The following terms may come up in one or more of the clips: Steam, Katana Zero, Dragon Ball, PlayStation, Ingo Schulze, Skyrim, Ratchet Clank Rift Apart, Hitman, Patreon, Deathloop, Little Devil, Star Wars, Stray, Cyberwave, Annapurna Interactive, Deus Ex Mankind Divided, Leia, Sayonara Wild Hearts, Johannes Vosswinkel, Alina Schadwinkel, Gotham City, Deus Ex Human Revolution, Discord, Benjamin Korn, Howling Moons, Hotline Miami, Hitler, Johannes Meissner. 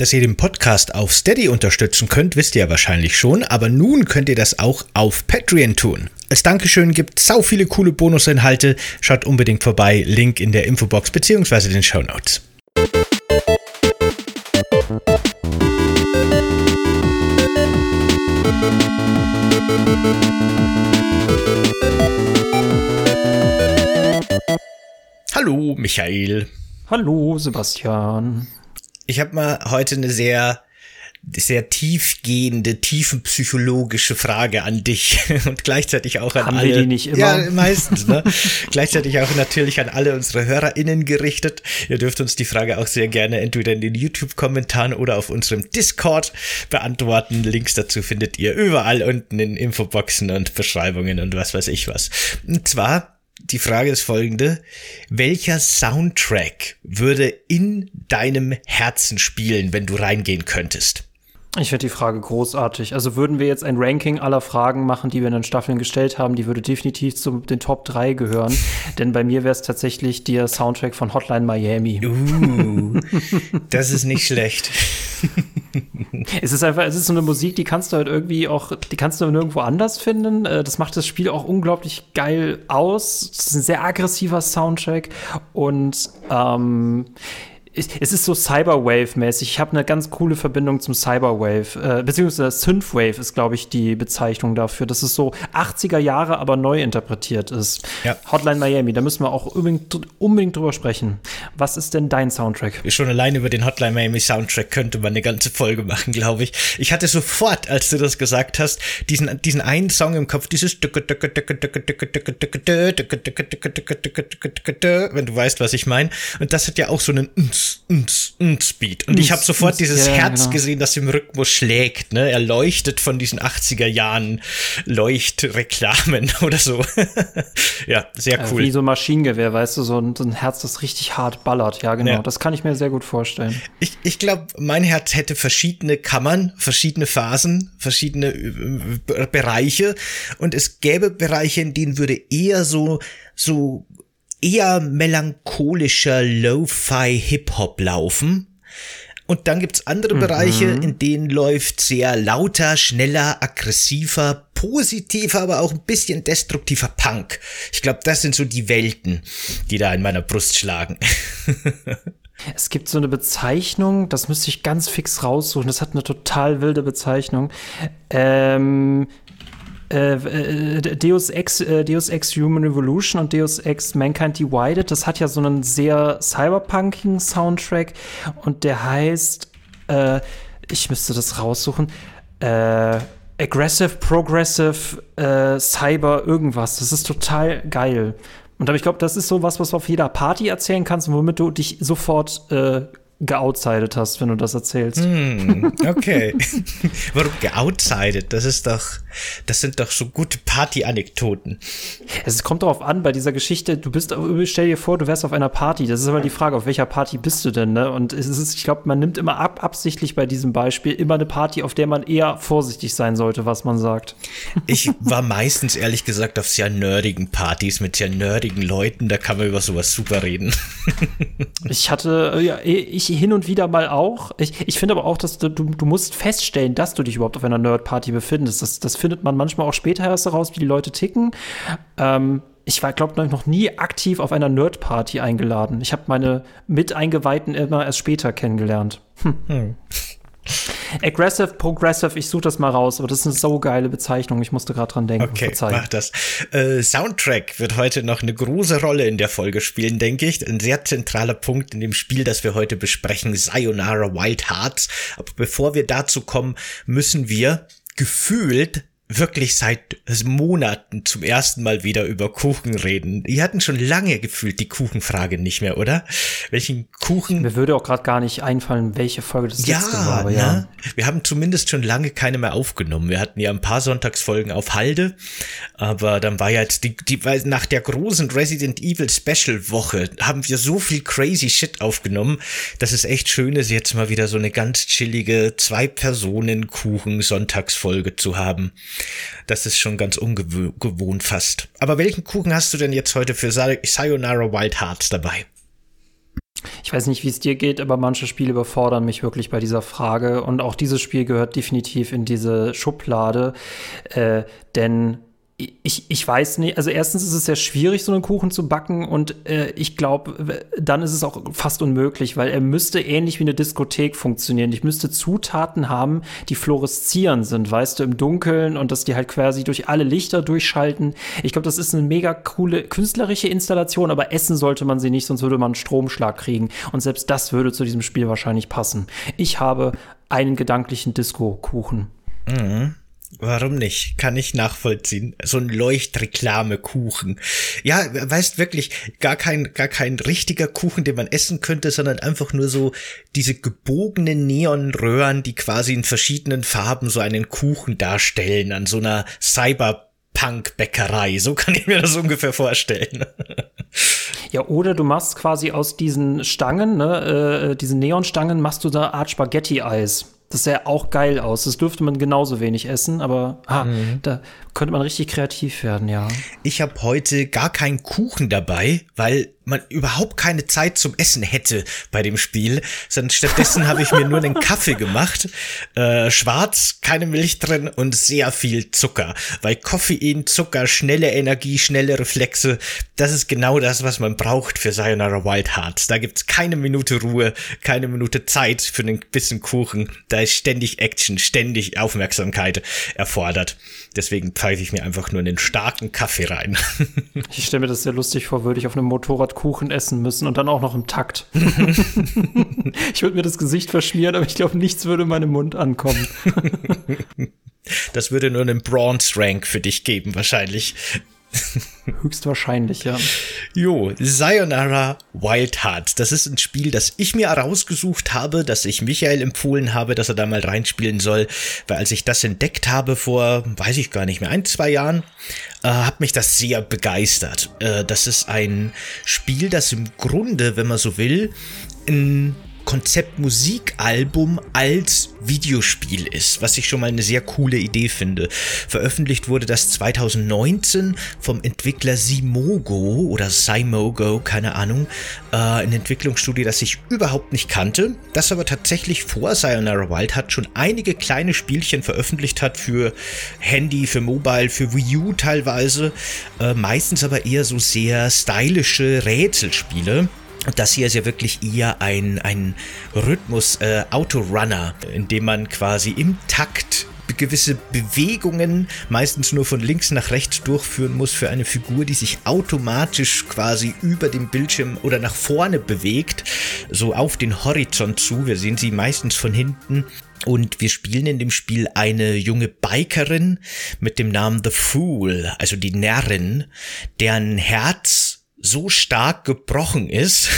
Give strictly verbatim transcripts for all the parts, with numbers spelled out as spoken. Dass ihr den Podcast auf Steady unterstützen könnt, wisst ihr ja wahrscheinlich schon, aber nun könnt ihr das auch auf Patreon tun. Als Dankeschön gibt es sau viele coole Bonusinhalte. Schaut unbedingt vorbei, Link in der Infobox bzw. den Shownotes. Hallo Michael. Hallo Sebastian. Ich habe mal heute eine sehr, sehr tiefgehende, tiefenpsychologische Frage an dich und gleichzeitig auch an alle. Haben wir die nicht immer? Ja, meistens, ne? Gleichzeitig auch natürlich an alle unsere HörerInnen gerichtet. Ihr dürft uns die Frage auch sehr gerne entweder in den YouTube-Kommentaren oder auf unserem Discord beantworten. Links dazu findet ihr überall unten in Infoboxen und Beschreibungen und was weiß ich was. Und zwar, die Frage ist folgende: Welcher Soundtrack würde in deinem Herzen spielen, wenn du reingehen könntest? Ich finde die Frage großartig. Also würden wir jetzt ein Ranking aller Fragen machen, die wir in den Staffeln gestellt haben, die würde definitiv zu den Top drei gehören. Denn bei mir wäre es tatsächlich der Soundtrack von Hotline Miami. Uh, das ist nicht schlecht. Es ist einfach, es ist so eine Musik, die kannst du halt irgendwie auch, die kannst du nirgendwo anders finden. Das macht das Spiel auch unglaublich geil aus. Es ist ein sehr aggressiver Soundtrack und ähm, es ist so Cyberwave-mäßig. Ich habe eine ganz coole Verbindung zum Cyberwave. Äh, beziehungsweise Synthwave ist, glaube ich, die Bezeichnung dafür, dass es so achtziger Jahre, aber neu interpretiert ist. Ja. Hotline Miami, da müssen wir auch unbedingt, unbedingt drüber sprechen. Was ist denn dein Soundtrack? Schon allein über den Hotline Miami-Soundtrack könnte man eine ganze Folge machen, glaube ich. Ich hatte sofort, als du das gesagt hast, diesen, diesen einen Song im Kopf, dieses wenn du weißt, was ich meine. Und das hat ja auch so einen Beat. Und ich habe sofort dieses ja, Herz genau. gesehen, das im Rhythmus schlägt. Ne? Er leuchtet von diesen achtziger Jahren Leuchtreklamen oder so. Ja, sehr cool. Äh, wie so ein Maschinengewehr, weißt du, so ein, so ein Herz, das richtig hart ballert. Ja, genau. Ja. Das kann ich mir sehr gut vorstellen. Ich, ich glaube, mein Herz hätte verschiedene Kammern, verschiedene Phasen, verschiedene äh, Bereiche. Und es gäbe Bereiche, in denen würde eher so so eher melancholischer Lo-Fi-Hip-Hop laufen. Und dann gibt's andere mhm. Bereiche, in denen läuft sehr lauter, schneller, aggressiver, positiver, aber auch ein bisschen destruktiver Punk. Ich glaube, das sind so die Welten, die da in meiner Brust schlagen. Es gibt so eine Bezeichnung, das müsste ich ganz fix raussuchen. Das hat eine total wilde Bezeichnung. Ähm Äh, Deus Ex, äh, Deus Ex Human Revolution und Deus Ex Mankind Divided, das hat ja so einen sehr cyberpunkigen Soundtrack und der heißt, äh, ich müsste das raussuchen, äh, Aggressive, Progressive, äh, Cyber irgendwas. Das ist total geil. Und aber ich glaube, das ist so was, was du auf jeder Party erzählen kannst und womit du dich sofort äh, geoutsidet hast, wenn du das erzählst. Mm, okay. Warum geoutsidet? Das ist doch, das sind doch so gute Party-Anekdoten. Es kommt darauf an, bei dieser Geschichte, du bist, stell dir vor, du wärst auf einer Party. Das ist aber die Frage, auf welcher Party bist du denn, ne? Und es ist, ich glaube, man nimmt immer ab, absichtlich bei diesem Beispiel immer eine Party, auf der man eher vorsichtig sein sollte, was man sagt. Ich war meistens, ehrlich gesagt, auf sehr nerdigen Partys mit sehr nerdigen Leuten. Da kann man über sowas super reden. Ich hatte, ja, ich hin und wieder mal auch. Ich, ich finde aber auch, dass du, du musst feststellen, dass du dich überhaupt auf einer Nerd-Party befindest. Das, das findet man manchmal auch später erst heraus, wie die Leute ticken. Ähm, ich war, glaube ich, noch nie aktiv auf einer Nerd-Party eingeladen. Ich habe meine Miteingeweihten immer erst später kennengelernt. Hm. Hm. Aggressive, Progressive, ich suche das mal raus, aber das ist eine so geile Bezeichnung, ich musste gerade dran denken. Okay, mach das. Äh, Soundtrack wird heute noch eine große Rolle in der Folge spielen, denke ich. Ein sehr zentraler Punkt in dem Spiel, das wir heute besprechen, Sayonara Wild Hearts. Aber bevor wir dazu kommen, müssen wir gefühlt wirklich seit Monaten zum ersten Mal wieder über Kuchen reden. Die hatten schon lange gefühlt die Kuchenfrage nicht mehr, oder? Welchen Kuchen? Mir würde auch gerade gar nicht einfallen, welche Folge das ja, letzte war. Aber ja, ne? Wir haben zumindest schon lange keine mehr aufgenommen. Wir hatten ja ein paar Sonntagsfolgen auf Halde, aber dann war ja jetzt die, die nach der großen Resident Evil Special Woche haben wir so viel crazy Shit aufgenommen, dass es echt schön ist, jetzt mal wieder so eine ganz chillige Zwei-Personen-Kuchen-Sonntagsfolge zu haben. Das ist schon ganz ungewohnt fast. Aber welchen Kuchen hast du denn jetzt heute für Sayonara Wild Hearts dabei? Ich weiß nicht, wie es dir geht, aber manche Spiele überfordern mich wirklich bei dieser Frage. Und auch dieses Spiel gehört definitiv in diese Schublade. Äh, denn Ich, ich weiß nicht, also erstens ist es sehr schwierig, so einen Kuchen zu backen, und äh, ich glaube, dann ist es auch fast unmöglich, weil er müsste ähnlich wie eine Diskothek funktionieren. Ich müsste Zutaten haben, die fluoreszieren sind, weißt du, im Dunkeln, und dass die halt quasi durch alle Lichter durchschalten. Ich glaube, das ist eine mega coole künstlerische Installation, aber essen sollte man sie nicht, sonst würde man einen Stromschlag kriegen, und selbst das würde zu diesem Spiel wahrscheinlich passen. Ich habe einen gedanklichen Disco-Kuchen. Mhm. Warum nicht? Kann ich nachvollziehen. So ein Leuchtreklamekuchen. Ja, weißt wirklich, gar kein, gar kein richtiger Kuchen, den man essen könnte, sondern einfach nur so diese gebogenen Neonröhren, die quasi in verschiedenen Farben so einen Kuchen darstellen an so einer Cyberpunk-Bäckerei. So kann ich mir das ungefähr vorstellen. Ja, oder du machst quasi aus diesen Stangen, ne, äh, diesen Neonstangen, machst du da eine Art Spaghetti-Eis. Das sähe auch geil aus. Das dürfte man genauso wenig essen, aber ah, mhm. da könnte man richtig kreativ werden, ja. Ich habe heute gar keinen Kuchen dabei, weil man überhaupt keine Zeit zum Essen hätte bei dem Spiel. Sondern stattdessen habe ich mir nur einen Kaffee gemacht, äh, schwarz, keine Milch drin und sehr viel Zucker. Weil Koffein, Zucker, schnelle Energie, schnelle Reflexe, das ist genau das, was man braucht für Sayonara Wild Hearts. Da gibt's keine Minute Ruhe, keine Minute Zeit für einen bisschen Kuchen. Da ist ständig Action, ständig Aufmerksamkeit erfordert. Deswegen pfeife ich mir einfach nur einen starken Kaffee rein. Ich stelle mir das sehr lustig vor, würde ich auf einem Motorrad Kuchen essen müssen und dann auch noch im Takt. Ich würde mir das Gesicht verschmieren, aber ich glaube, nichts würde in meinem Mund ankommen. Das würde nur einen Bronze-Rank für dich geben, wahrscheinlich. Höchstwahrscheinlich, ja. Jo, Sayonara Wild Hearts. Das ist ein Spiel, das ich mir rausgesucht habe, das ich Michael empfohlen habe, dass er da mal reinspielen soll, weil als ich das entdeckt habe vor, weiß ich gar nicht mehr, ein, zwei Jahren, äh, hat mich das sehr begeistert. Äh, das ist ein Spiel, das im Grunde, wenn man so will, ein Konzeptmusikalbum als Videospiel ist, was ich schon mal eine sehr coole Idee finde. Veröffentlicht wurde das zwanzig neunzehn vom Entwickler Simogo oder Simogo, keine Ahnung, äh, ein Entwicklungsstudio, das ich überhaupt nicht kannte, das aber tatsächlich vor Sayonara Wild Hearts schon einige kleine Spielchen veröffentlicht hat für Handy, für Mobile, für Wii U teilweise, äh, meistens aber eher so sehr stylische Rätselspiele. Und das hier ist ja wirklich eher ein, ein Rhythmus-Autorunner, äh, in dem man quasi im Takt gewisse Bewegungen meistens nur von links nach rechts durchführen muss für eine Figur, die sich automatisch quasi über dem Bildschirm oder nach vorne bewegt, so auf den Horizont zu. Wir sehen sie meistens von hinten. Und wir spielen in dem Spiel eine junge Bikerin mit dem Namen The Fool, also die Närrin, deren Herz so stark gebrochen ist,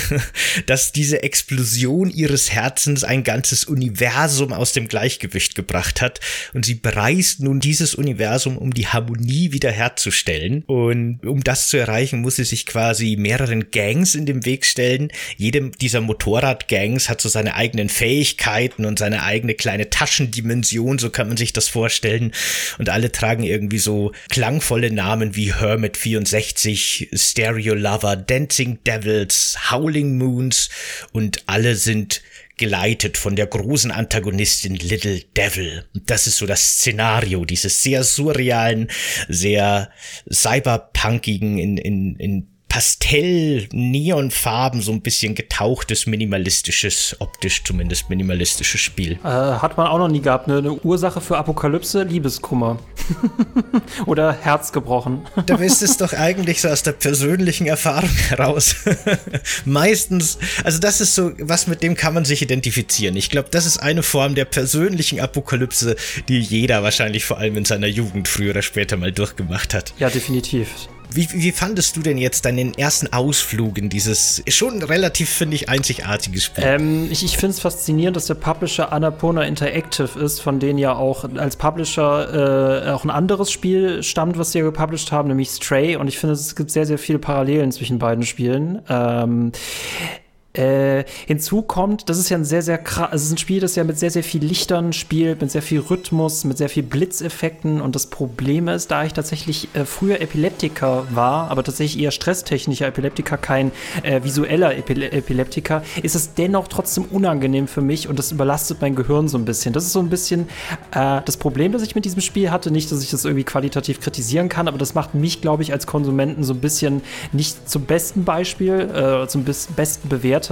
dass diese Explosion ihres Herzens ein ganzes Universum aus dem Gleichgewicht gebracht hat. Und sie bereist nun dieses Universum, um die Harmonie wiederherzustellen. Und um das zu erreichen, muss sie sich quasi mehreren Gangs in den Weg stellen. Jedem dieser Motorradgangs hat so seine eigenen Fähigkeiten und seine eigene kleine Taschendimension, so kann man sich das vorstellen. Und alle tragen irgendwie so klangvolle Namen wie Hermit vierundsechzig, Stereo Line Dancing Devils, Howling Moons, und alle sind geleitet von der großen Antagonistin Little Devil. Das ist so das Szenario dieses sehr surrealen, sehr cyberpunkigen, in, in, in Pastell-Neonfarben so ein bisschen getauchtes, minimalistisches, optisch zumindest minimalistisches Spiel. Äh, hat man auch noch nie gehabt, ne? Eine Ursache für Apokalypse, Liebeskummer. Oder Herz gebrochen. Da ist es doch eigentlich so aus der persönlichen Erfahrung heraus. Meistens, also das ist so, was mit dem kann man sich identifizieren. Ich glaube, das ist eine Form der persönlichen Apokalypse, die jeder wahrscheinlich vor allem in seiner Jugend früher oder später mal durchgemacht hat. Ja, definitiv. Wie, wie fandest du denn jetzt deinen ersten Ausflug in dieses schon relativ, finde ich, einzigartige Spiel? Ähm, ich ich finde es faszinierend, dass der Publisher Annapurna Interactive ist, von denen ja auch als Publisher äh, auch ein anderes Spiel stammt, was sie ja gepublished haben, nämlich Stray. Und ich finde, es gibt sehr, sehr viele Parallelen zwischen beiden Spielen. Ähm, Äh, hinzu kommt, das ist ja ein sehr, sehr krass, es ist ein Spiel, das ja mit sehr, sehr viel Lichtern spielt, mit sehr viel Rhythmus, mit sehr viel Blitzeffekten, und das Problem ist, da ich tatsächlich äh, früher Epileptiker war, aber tatsächlich eher stresstechnischer Epileptiker, kein äh, visueller Epile- Epileptiker, ist es dennoch trotzdem unangenehm für mich und das überlastet mein Gehirn so ein bisschen. Das ist so ein bisschen äh, das Problem, das ich mit diesem Spiel hatte, nicht, dass ich das irgendwie qualitativ kritisieren kann, aber das macht mich, glaube ich, als Konsumenten so ein bisschen nicht zum besten Beispiel, äh, zum bis- besten Bewertung.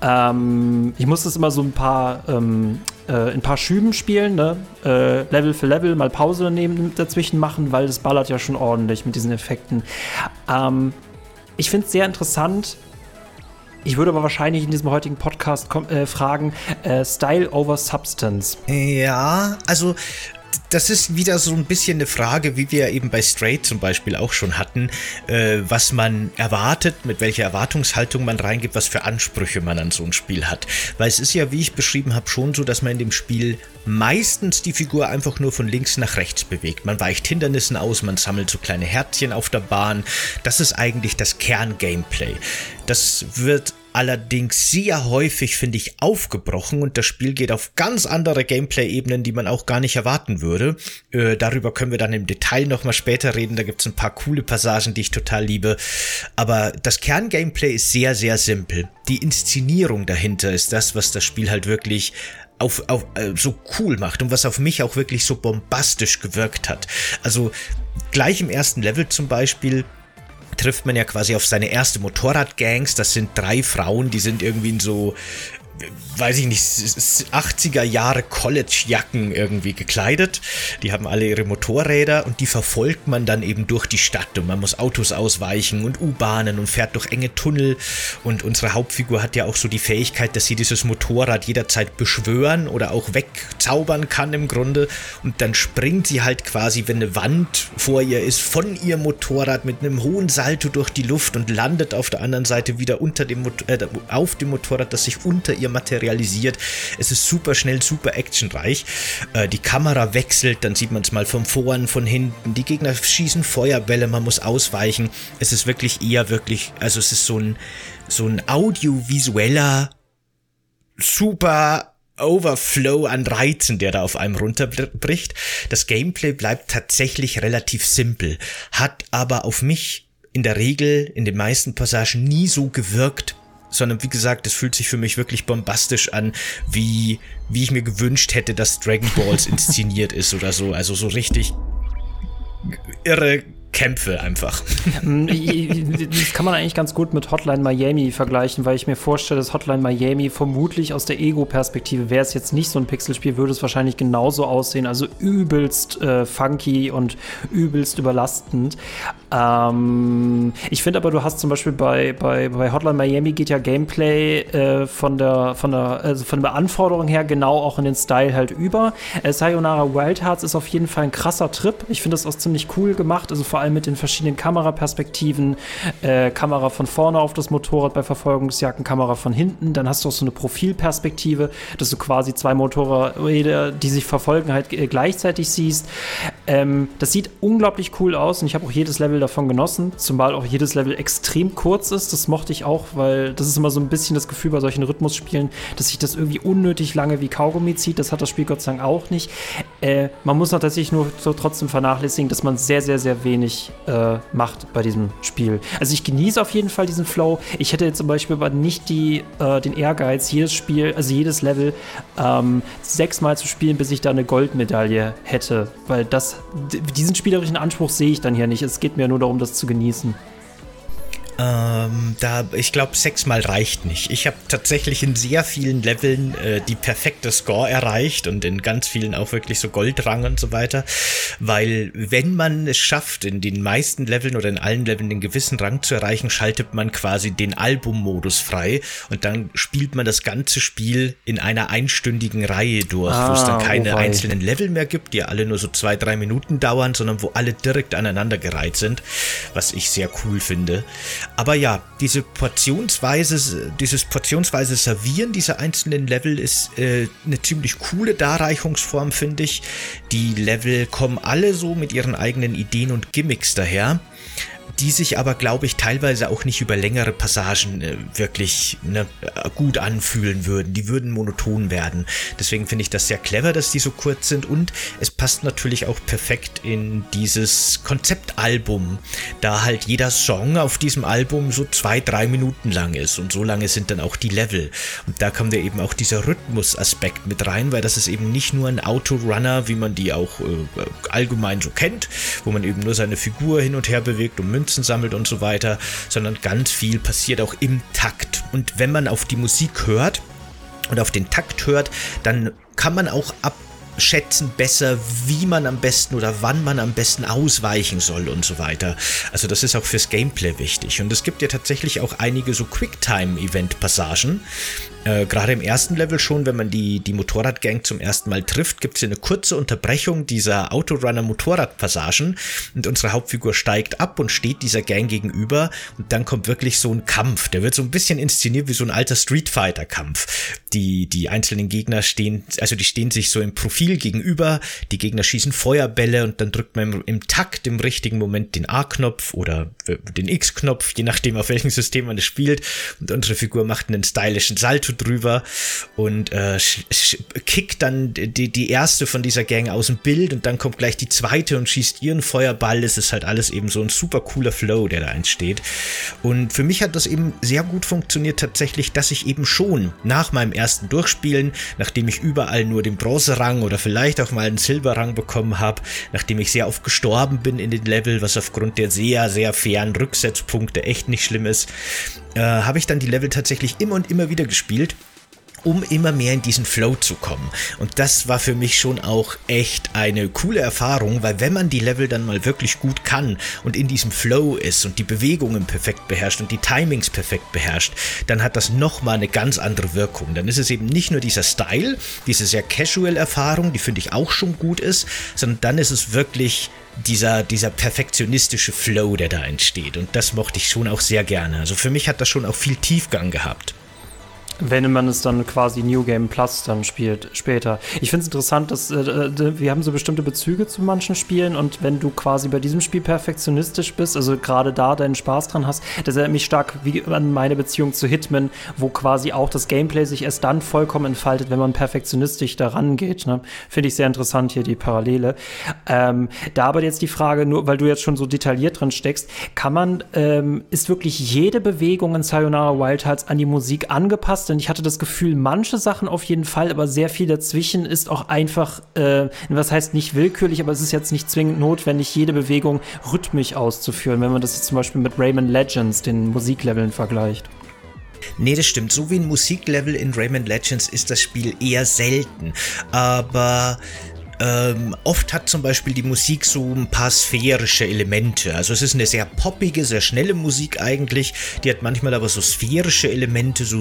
Ähm, ich muss das immer so ein paar ähm, äh, ein paar Schüben spielen, ne? äh, Level für Level, mal Pause neben, dazwischen machen, weil das ballert ja schon ordentlich mit diesen Effekten. Ähm, ich finde es sehr interessant. Ich würde aber wahrscheinlich in diesem heutigen Podcast kom- äh, fragen, äh, Style over Substance. Ja, also das ist wieder so ein bisschen eine Frage, wie wir eben bei Stray zum Beispiel auch schon hatten, äh, was man erwartet, mit welcher Erwartungshaltung man reingibt, was für Ansprüche man an so ein Spiel hat. Weil es ist ja, wie ich beschrieben habe, schon so, dass man in dem Spiel meistens die Figur einfach nur von links nach rechts bewegt. Man weicht Hindernissen aus, man sammelt so kleine Herzchen auf der Bahn. Das ist eigentlich das Kern-Gameplay. Das wird allerdings sehr häufig, finde ich, aufgebrochen und das Spiel geht auf ganz andere Gameplay-Ebenen, die man auch gar nicht erwarten würde. Äh, darüber können wir dann im Detail nochmal später reden, da gibt's ein paar coole Passagen, die ich total liebe. Aber das Kern-Gameplay ist sehr, sehr simpel. Die Inszenierung dahinter ist das, was das Spiel halt wirklich auf, auf äh, so cool macht und was auf mich auch wirklich so bombastisch gewirkt hat. Also gleich im ersten Level zum Beispiel trifft man ja quasi auf seine erste Motorradgangs. Das sind drei Frauen, die sind irgendwie in so, weiß ich nicht, achtziger Jahre College-Jacken irgendwie gekleidet. Die haben alle ihre Motorräder und die verfolgt man dann eben durch die Stadt und man muss Autos ausweichen und U-Bahnen und fährt durch enge Tunnel und unsere Hauptfigur hat ja auch so die Fähigkeit, dass sie dieses Motorrad jederzeit beschwören oder auch wegzaubern kann im Grunde und dann springt sie halt quasi, wenn eine Wand vor ihr ist, von ihrem Motorrad mit einem hohen Salto durch die Luft und landet auf der anderen Seite wieder unter dem Mot- äh, auf dem Motorrad, das sich unter ihr materialisiert. Es ist super schnell, super actionreich. Äh, die Kamera wechselt, dann sieht man es mal von vorn, von hinten. Die Gegner schießen Feuerbälle, man muss ausweichen. Es ist wirklich eher wirklich, also es ist so ein, so ein audiovisueller, super Overflow an Reizen, der da auf einem runterbricht. Das Gameplay bleibt tatsächlich relativ simpel, hat aber auf mich in der Regel, in den meisten Passagen nie so gewirkt, sondern wie gesagt, es fühlt sich für mich wirklich bombastisch an, wie, wie ich mir gewünscht hätte, dass Dragon Balls inszeniert ist oder so. Also so richtig irre Kämpfe einfach. Das kann man eigentlich ganz gut mit Hotline Miami vergleichen, weil ich mir vorstelle, dass Hotline Miami vermutlich aus der Ego-Perspektive, wäre es jetzt nicht so ein Pixelspiel, würde es wahrscheinlich genauso aussehen, also übelst äh, funky und übelst überlastend. Ähm, ich finde aber, du hast zum Beispiel bei, bei, bei Hotline Miami geht ja Gameplay äh, von der, von der, also von der Anforderung her genau auch in den Style halt über. Äh, Sayonara Wild Hearts ist auf jeden Fall ein krasser Trip. Ich finde das auch ziemlich cool gemacht, also vor mit den verschiedenen Kameraperspektiven, äh, Kamera von vorne auf das Motorrad bei Verfolgungsjagden, Kamera von hinten, dann hast du auch so eine Profilperspektive, dass du quasi zwei Motorräder, die sich verfolgen, halt äh, gleichzeitig siehst. Ähm, das sieht unglaublich cool aus und ich habe auch jedes Level davon genossen, zumal auch jedes Level extrem kurz ist, das mochte ich auch, weil das ist immer so ein bisschen das Gefühl bei solchen Rhythmusspielen, dass sich das irgendwie unnötig lange wie Kaugummi zieht, das hat das Spiel Gott sei Dank auch nicht. Äh, man muss natürlich nur so trotzdem vernachlässigen, dass man sehr, sehr, sehr wenig Äh, macht bei diesem Spiel. Also ich genieße auf jeden Fall diesen Flow. Ich hätte jetzt zum Beispiel aber nicht die, äh, den Ehrgeiz, jedes Spiel, also jedes Level ähm, sechsmal zu spielen, bis ich da eine Goldmedaille hätte. Weil das, d- diesen spielerischen Anspruch sehe ich dann hier nicht. Es geht mir nur darum, das zu genießen. Ähm, da, ich glaube, sechsmal reicht nicht. Ich habe tatsächlich in sehr vielen Leveln äh, die perfekte Score erreicht und in ganz vielen auch wirklich so Goldrang und so weiter, weil wenn man es schafft, in den meisten Leveln oder in allen Leveln den gewissen Rang zu erreichen, schaltet man quasi den Albummodus frei und dann spielt man das ganze Spiel in einer einstündigen Reihe durch, ah, wo es dann keine oh einzelnen Level mehr gibt, die alle nur so zwei, drei Minuten dauern, sondern wo alle direkt aneinandergereiht sind, was ich sehr cool finde. Aber ja, diese portionsweise, dieses portionsweise Servieren dieser einzelnen Level ist äh, eine ziemlich coole Darreichungsform, finde ich. Die Level kommen alle so mit ihren eigenen Ideen und Gimmicks daher. die sich aber, glaube ich, teilweise auch nicht über längere Passagen äh, wirklich ne, gut anfühlen würden. Die würden monoton werden. Deswegen finde ich das sehr clever, dass die so kurz sind, und es passt natürlich auch perfekt in dieses Konzeptalbum, da halt jeder Song auf diesem Album so zwei, drei Minuten lang ist, und so lange sind dann auch die Level. Und da kommt ja eben auch dieser Rhythmusaspekt mit rein, weil das ist eben nicht nur ein Autorunner, wie man die auch äh, allgemein so kennt, wo man eben nur seine Figur hin und her bewegt und Münzen sammelt und so weiter, sondern ganz viel passiert auch im Takt. Und wenn man auf die Musik hört und auf den Takt hört, dann kann man auch abschätzen besser, wie man am besten oder wann man am besten ausweichen soll und so weiter. Also das ist auch fürs Gameplay wichtig. Und es gibt ja tatsächlich auch einige so Quicktime-Event-Passagen. Äh, gerade im ersten Level schon, wenn man die, die Motorradgang zum ersten Mal trifft, gibt es hier eine kurze Unterbrechung dieser Autorunner-Motorrad-Passagen, und unsere Hauptfigur steigt ab und steht dieser Gang gegenüber, und dann kommt wirklich so ein Kampf. Der wird so ein bisschen inszeniert wie so ein alter Street Fighter-Kampf. Die, die einzelnen Gegner stehen, also die stehen sich so im Profil gegenüber, die Gegner schießen Feuerbälle, und dann drückt man im, im Takt im richtigen Moment den A-Knopf oder den X-Knopf, je nachdem auf welchem System man es spielt, und unsere Figur macht einen stylischen Salto drüber und äh, kickt dann die, die erste von dieser Gang aus dem Bild, und dann kommt gleich die zweite und schießt ihren Feuerball. Es ist halt alles eben so ein super cooler Flow, der da entsteht. Und für mich hat das eben sehr gut funktioniert tatsächlich, dass ich eben schon nach meinem ersten Durchspielen, nachdem ich überall nur den Bronzerang oder vielleicht auch mal einen Silberrang bekommen habe, nachdem ich sehr oft gestorben bin in den Level, was aufgrund der sehr, sehr fairen Rücksetzpunkte echt nicht schlimm ist, äh, habe ich dann die Level tatsächlich immer und immer wieder gespielt, um immer mehr in diesen Flow zu kommen. Und das war für mich schon auch echt eine coole Erfahrung, weil wenn man die Level dann mal wirklich gut kann und in diesem Flow ist und die Bewegungen perfekt beherrscht und die Timings perfekt beherrscht, dann hat das nochmal eine ganz andere Wirkung. Dann ist es eben nicht nur dieser Style, diese sehr casual Erfahrung, die finde ich auch schon gut ist, sondern dann ist es wirklich dieser, dieser perfektionistische Flow, der da entsteht. Und das mochte ich schon auch sehr gerne. Also für mich hat das schon auch viel Tiefgang gehabt. Wenn man es dann quasi New Game Plus dann spielt später. Ich finde es interessant, dass äh, wir haben so bestimmte Bezüge zu manchen Spielen, und wenn du quasi bei diesem Spiel perfektionistisch bist, also gerade da deinen Spaß dran hast, das erinnert mich stark wie an meine Beziehung zu Hitman, wo quasi auch das Gameplay sich erst dann vollkommen entfaltet, wenn man perfektionistisch daran geht. Ne? Finde ich sehr interessant hier die Parallele. Ähm, da aber jetzt die Frage, nur weil du jetzt schon so detailliert drin steckst, kann man, ähm, ist wirklich jede Bewegung in Sayonara Wild Hearts an die Musik angepasst? Denn ich hatte das Gefühl, manche Sachen auf jeden Fall, aber sehr viel dazwischen ist auch einfach, äh, was heißt nicht willkürlich, aber es ist jetzt nicht zwingend notwendig, jede Bewegung rhythmisch auszuführen, wenn man das jetzt zum Beispiel mit Rayman Legends, den Musikleveln, vergleicht. Nee, das stimmt. So wie ein Musiklevel in Rayman Legends ist das Spiel eher selten, aber Ähm, oft hat zum Beispiel die Musik so ein paar sphärische Elemente. Also es ist eine sehr poppige, sehr schnelle Musik eigentlich. Die hat manchmal aber so sphärische Elemente, so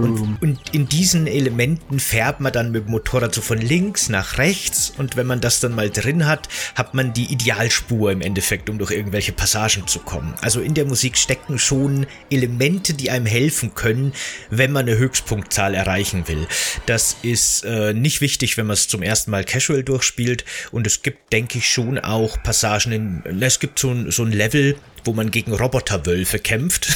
und, und in diesen Elementen fährt man dann mit dem Motorrad so von links nach rechts, und wenn man das dann mal drin hat, hat man die Idealspur im Endeffekt, um durch irgendwelche Passagen zu kommen. Also in der Musik stecken schon Elemente, die einem helfen können, wenn man eine Höchstpunktzahl erreichen will. Das ist äh, nicht wichtig, wenn man es zum ersten Mal casual durchspielt, und es gibt, denke ich, schon auch Passagen, in, es gibt so ein, so ein Level, wo man gegen Roboterwölfe kämpft.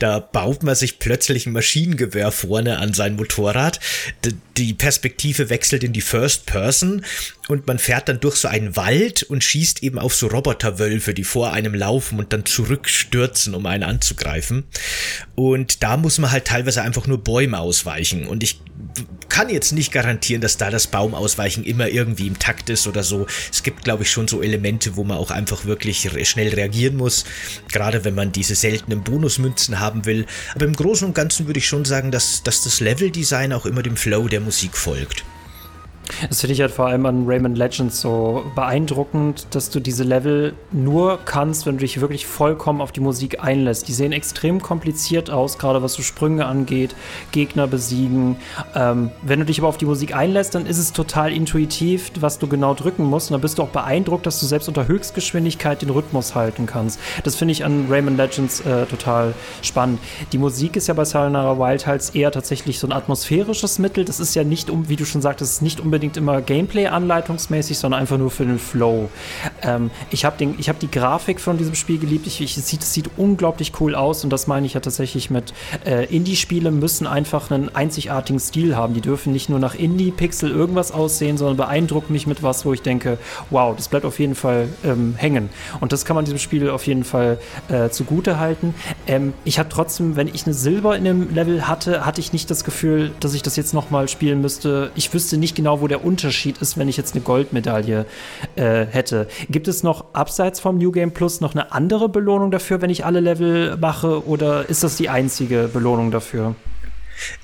Da baut man sich plötzlich ein Maschinengewehr vorne an sein Motorrad. D- die Perspektive wechselt in die First Person, und man fährt dann durch so einen Wald und schießt eben auf so Roboterwölfe, die vor einem laufen und dann zurückstürzen, um einen anzugreifen. Und da muss man halt teilweise einfach nur Bäume ausweichen. Und ich kann jetzt nicht garantieren, dass da das Baumausweichen immer irgendwie im Takt ist oder so. Es gibt, glaube ich, schon so Elemente, wo man auch einfach wirklich re- schnell reagieren muss, gerade wenn man diese seltenen Bonusmünzen haben will. Aber im Großen und Ganzen würde ich schon sagen, dass, dass das Leveldesign auch immer dem Flow der Musik folgt. Das finde ich halt vor allem an Rayman Legends so beeindruckend, dass du diese Level nur kannst, wenn du dich wirklich vollkommen auf die Musik einlässt. Die sehen extrem kompliziert aus, gerade was so Sprünge angeht, Gegner besiegen. Ähm, wenn du dich aber auf die Musik einlässt, dann ist es total intuitiv, was du genau drücken musst. Und dann bist du auch beeindruckt, dass du selbst unter Höchstgeschwindigkeit den Rhythmus halten kannst. Das finde ich an Rayman Legends äh, total spannend. Die Musik ist ja bei Sayonara Wild Hearts eher tatsächlich so ein atmosphärisches Mittel. Das ist ja nicht, um, wie du schon sagtest, nicht unbedingt unbedingt immer Gameplay-anleitungsmäßig, sondern einfach nur für den Flow. Ähm, ich habe den, ich habe die Grafik von diesem Spiel geliebt. Ich, ich, es sieht, es sieht unglaublich cool aus, und das meine ich ja tatsächlich mit äh, Indie-Spiele müssen einfach einen einzigartigen Stil haben. Die dürfen nicht nur nach Indie-Pixel irgendwas aussehen, sondern beeindrucken mich mit was, wo ich denke, wow, das bleibt auf jeden Fall ähm, hängen. Und das kann man diesem Spiel auf jeden Fall äh, zugute halten. Ähm, ich habe trotzdem, wenn ich eine Silber in dem Level hatte, hatte ich nicht das Gefühl, dass ich das jetzt nochmal spielen müsste. Ich wüsste nicht genau, wo der Unterschied ist, wenn ich jetzt eine Goldmedaille äh, hätte. Gibt es noch abseits vom New Game Plus noch eine andere Belohnung dafür, wenn ich alle Level mache, oder ist das die einzige Belohnung dafür?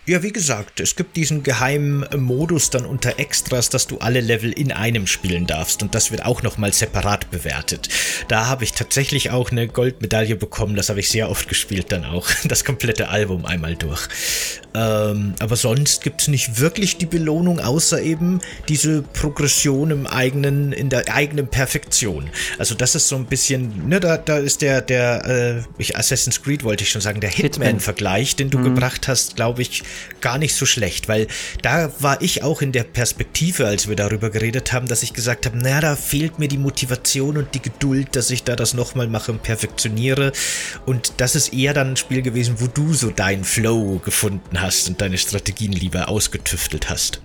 Ja, wie gesagt, es gibt diesen geheimen Modus dann unter Extras, dass du alle Level in einem spielen darfst, und das wird auch nochmal separat bewertet. Da habe ich tatsächlich auch eine Goldmedaille bekommen, das habe ich sehr oft gespielt dann auch, das komplette Album einmal durch. Ähm, aber sonst gibt es nicht wirklich die Belohnung, außer eben diese Progression im eigenen, in der eigenen Perfektion. Also das ist so ein bisschen, ne, da, da ist der, der äh, Assassin's Creed wollte ich schon sagen, der Hitman-Vergleich, den du mhm. gebracht hast, glaube ich, gar nicht so schlecht, weil da war ich auch in der Perspektive, als wir darüber geredet haben, dass ich gesagt habe, naja, da fehlt mir die Motivation und die Geduld, dass ich da das nochmal mache und perfektioniere, und das ist eher dann ein Spiel gewesen, wo du so deinen Flow gefunden hast und deine Strategien lieber ausgetüftelt hast.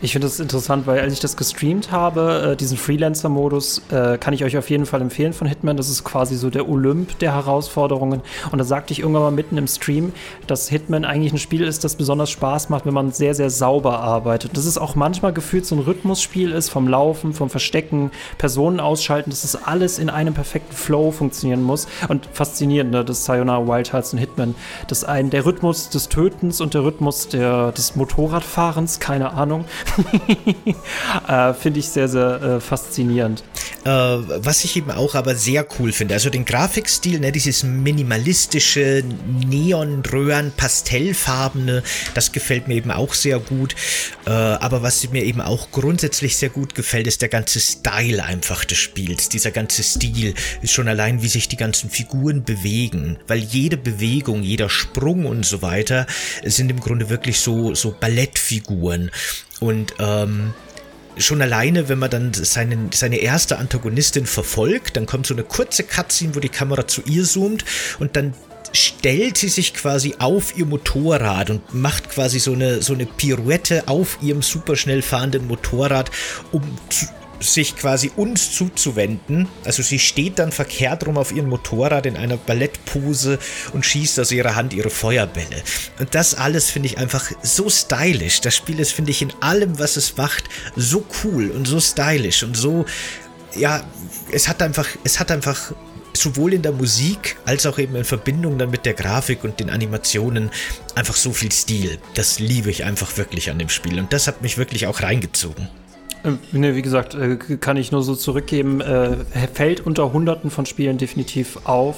Ich finde das interessant, weil als ich das gestreamt habe, äh, diesen Freelancer-Modus, äh, kann ich euch auf jeden Fall empfehlen von Hitman. Das ist quasi so der Olymp der Herausforderungen. Und da sagte ich irgendwann mal mitten im Stream, dass Hitman eigentlich ein Spiel ist, das besonders Spaß macht, wenn man sehr, sehr sauber arbeitet. Das ist auch manchmal gefühlt so ein Rhythmusspiel ist, vom Laufen, vom Verstecken, Personen ausschalten, dass das alles in einem perfekten Flow funktionieren muss. Und faszinierend, ne, das Sayonara Wild Hearts und Hitman, dass ein, der Rhythmus des Tötens und der Rhythmus der, des Motorradfahrens, keine Ahnung, äh, finde ich sehr, sehr äh, faszinierend. Äh, was ich eben auch aber sehr cool finde, also den Grafikstil, ne, dieses minimalistische, neonröhren, pastellfarbene, das gefällt mir eben auch sehr gut. Äh, aber was mir eben auch grundsätzlich sehr gut gefällt, ist der ganze Style einfach des Spiels. Dieser ganze Stil ist schon allein, wie sich die ganzen Figuren bewegen, weil jede Bewegung, jeder Sprung und so weiter sind im Grunde wirklich so, so Ballettfiguren. Und ähm, schon alleine, wenn man dann seinen, seine erste Antagonistin verfolgt, dann kommt so eine kurze Cutscene, wo die Kamera zu ihr zoomt, und dann stellt sie sich quasi auf ihr Motorrad und macht quasi so eine, so eine Pirouette auf ihrem superschnell fahrenden Motorrad, um zu, sich quasi uns zuzuwenden. Also sie steht dann verkehrt rum auf ihrem Motorrad in einer Ballettpose und schießt aus ihrer Hand ihre Feuerbälle. Und das alles finde ich einfach so stylisch. Das Spiel ist, finde ich, in allem, was es macht, so cool und so stylisch und so, ja, es hat einfach, es hat einfach sowohl in der Musik als auch eben in Verbindung dann mit der Grafik und den Animationen einfach so viel Stil. Das liebe ich einfach wirklich an dem Spiel, und das hat mich wirklich auch reingezogen. Ne, wie gesagt, kann ich nur so zurückgeben, äh, fällt unter hunderten von Spielen definitiv auf,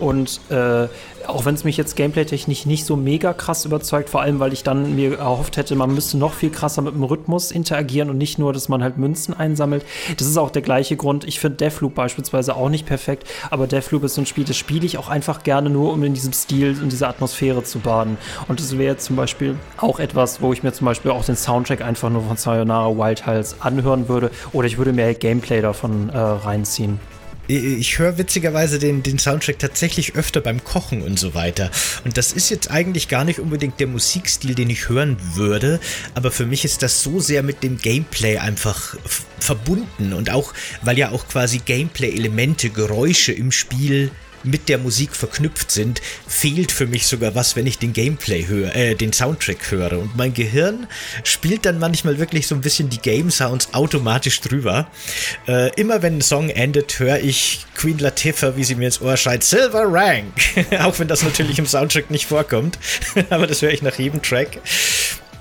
und äh, auch wenn es mich jetzt gameplay-technisch nicht so mega krass überzeugt, vor allem, weil ich dann mir erhofft hätte, man müsste noch viel krasser mit dem Rhythmus interagieren und nicht nur, dass man halt Münzen einsammelt. Das ist auch der gleiche Grund. Ich finde Deathloop beispielsweise auch nicht perfekt, aber Deathloop ist so ein Spiel, das spiele ich auch einfach gerne nur, um in diesem Stil und dieser Atmosphäre zu baden. Und das wäre zum Beispiel auch etwas, wo ich mir zum Beispiel auch den Soundtrack einfach nur von Sayonara Wild Hearts anhören würde, oder ich würde mir halt Gameplay davon äh, reinziehen. Ich höre witzigerweise den, den Soundtrack tatsächlich öfter beim Kochen und so weiter. Und das ist jetzt eigentlich gar nicht unbedingt der Musikstil, den ich hören würde, aber für mich ist das so sehr mit dem Gameplay einfach f- verbunden. Und auch, weil ja auch quasi Gameplay-Elemente, Geräusche im Spiel mit der Musik verknüpft sind, fehlt für mich sogar was, wenn ich den Gameplay höre, äh, den Soundtrack höre. Und mein Gehirn spielt dann manchmal wirklich so ein bisschen die Game-Sounds automatisch drüber. Äh, immer wenn ein Song endet, höre ich Queen Latifah, wie sie mir ins Ohr schreit, Silver Rank! Auch wenn das natürlich im Soundtrack nicht vorkommt. Aber das höre ich nach jedem Track.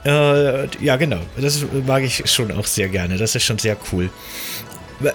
Äh, ja, genau. Das mag ich schon auch sehr gerne. Das ist schon sehr cool.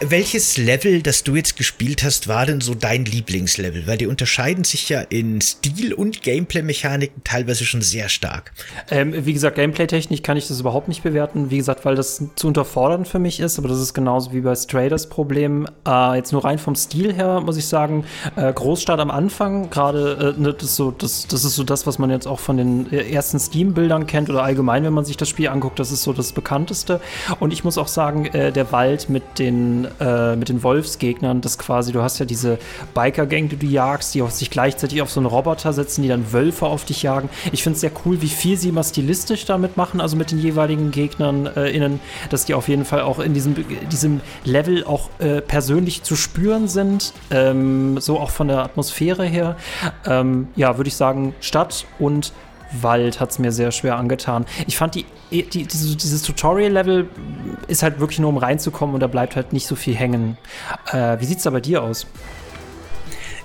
Welches Level, das du jetzt gespielt hast, war denn so dein Lieblingslevel? Weil die unterscheiden sich ja in Stil und Gameplay-Mechaniken teilweise schon sehr stark. Ähm, wie gesagt, Gameplay-technisch kann ich das überhaupt nicht bewerten. Wie gesagt, weil das zu unterfordernd für mich ist. Aber das ist genauso wie bei Stray das Problem. Äh, jetzt nur rein vom Stil her, muss ich sagen, äh, Großstadt am Anfang, gerade äh, ne, das, so, das, das ist so das, was man jetzt auch von den ersten Steam-Bildern kennt oder allgemein, wenn man sich das Spiel anguckt, das ist so das Bekannteste. Und ich muss auch sagen, äh, der Wald mit den Äh, mit den Wolfsgegnern, das quasi, du hast ja diese Biker-Gang, die du jagst, die auf sich gleichzeitig auf so einen Roboter setzen, die dann Wölfe auf dich jagen. Ich finde es sehr cool, wie viel sie immer stilistisch damit machen, also mit den jeweiligen Gegnern äh, innen, dass die auf jeden Fall auch in diesem, diesem Level auch äh, persönlich zu spüren sind, ähm, so auch von der Atmosphäre her. Ähm, ja, würde ich sagen, Stadt und Wald hat es mir sehr schwer angetan. Ich fand, die, die, dieses, dieses Tutorial-Level ist halt wirklich nur, um reinzukommen, und da bleibt halt nicht so viel hängen. Äh, wie sieht es da bei dir aus?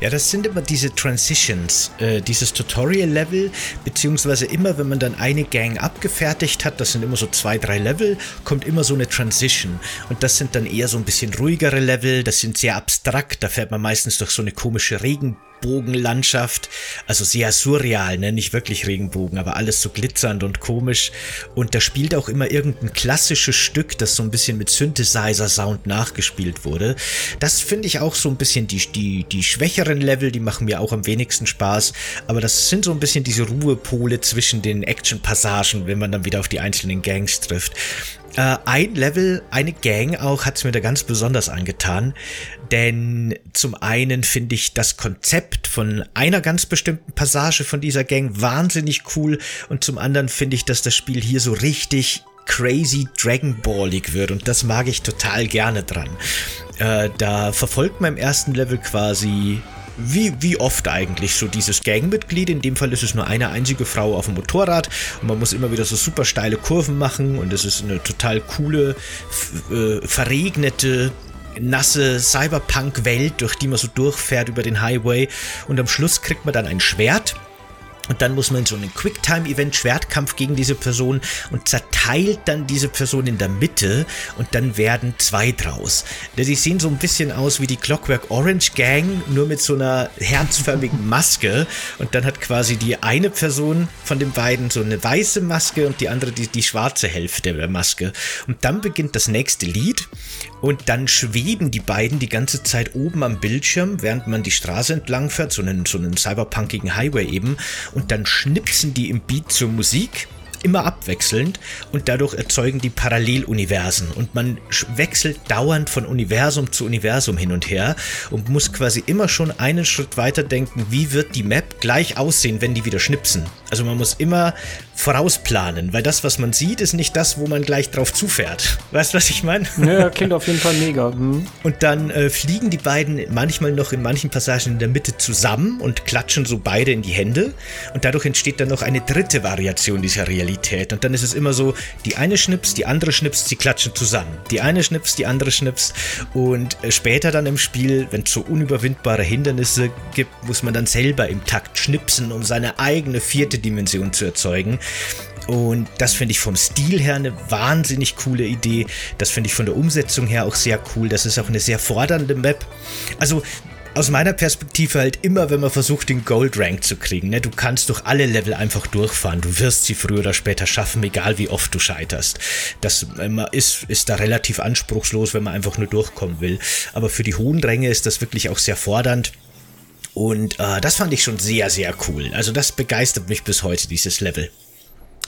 Ja, das sind immer diese Transitions, äh, dieses Tutorial-Level, beziehungsweise immer, wenn man dann eine Gang abgefertigt hat, das sind immer so zwei, drei Level, kommt immer so eine Transition. Und das sind dann eher so ein bisschen ruhigere Level, das sind sehr abstrakt, da fährt man meistens durch so eine komische Regenbogenlandschaft, also sehr surreal, ne? Nicht wirklich Regenbogen, aber alles so glitzernd und komisch. Und da spielt auch immer irgendein klassisches Stück, das so ein bisschen mit Synthesizer-Sound nachgespielt wurde. Das finde ich auch so ein bisschen die, die, die schwächeren Level, die machen mir auch am wenigsten Spaß, aber das sind so ein bisschen diese Ruhepole zwischen den Action-Passagen, wenn man dann wieder auf die einzelnen Gangs trifft. Äh, ein Level, eine Gang auch, hat es mir da ganz besonders angetan, denn zum einen finde ich das Konzept von einer ganz bestimmten Passage von dieser Gang wahnsinnig cool und zum anderen finde ich, dass das Spiel hier so richtig crazy Dragon Ballig wird und das mag ich total gerne dran. Äh, da verfolgt man im ersten Level quasi... Wie, wie oft eigentlich so dieses Gangmitglied, in dem Fall ist es nur eine einzige Frau auf dem Motorrad und man muss immer wieder so super steile Kurven machen und es ist eine total coole, f- äh, verregnete, nasse Cyberpunk-Welt, durch die man so durchfährt über den Highway und am Schluss kriegt man dann ein Schwert. Und dann muss man in so einen Quicktime-Event-Schwertkampf gegen diese Person und zerteilt dann diese Person in der Mitte und dann werden zwei draus. Die sehen so ein bisschen aus wie die Clockwork Orange Gang, nur mit so einer herzförmigen Maske. Und dann hat quasi die eine Person von den beiden so eine weiße Maske und die andere die, die schwarze Hälfte der Maske. Und dann beginnt das nächste Lied und dann schweben die beiden die ganze Zeit oben am Bildschirm, während man die Straße entlang fährt, so einen, so einen cyberpunkigen Highway eben. Und dann schnipsen die im Beat zur Musik, immer abwechselnd, und dadurch erzeugen die Paralleluniversen. Und man wechselt dauernd von Universum zu Universum hin und her und muss quasi immer schon einen Schritt weiter denken, wie wird die Map gleich aussehen, wenn die wieder schnipsen. Also man muss immer vorausplanen, weil das, was man sieht, ist nicht das, wo man gleich drauf zufährt. Weißt du, was ich meine? Ja, klingt auf jeden Fall mega. Hm. Und dann äh, fliegen die beiden manchmal noch in manchen Passagen in der Mitte zusammen und klatschen so beide in die Hände. Und dadurch entsteht dann noch eine dritte Variation dieser Realität. Und dann ist es immer so, die eine schnipst, die andere schnipst, sie klatschen zusammen. Die eine schnipst, die andere schnipst. Und äh, später dann im Spiel, wenn es so unüberwindbare Hindernisse gibt, muss man dann selber im Takt schnipsen, um seine eigene vierte Dimension zu erzeugen. Und das finde ich vom Stil her eine wahnsinnig coole Idee. Das finde ich von der Umsetzung her auch sehr cool. Das ist auch eine sehr fordernde Map. Also aus meiner Perspektive halt immer, wenn man versucht, den Gold-Rank zu kriegen. Ne? Du kannst durch alle Level einfach durchfahren. Du wirst sie früher oder später schaffen, egal wie oft du scheiterst. Das ist, ist da relativ anspruchslos, wenn man einfach nur durchkommen will. Aber für die hohen Ränge ist das wirklich auch sehr fordernd. Und äh, das fand ich schon sehr, sehr cool. Also das begeistert mich bis heute, dieses Level.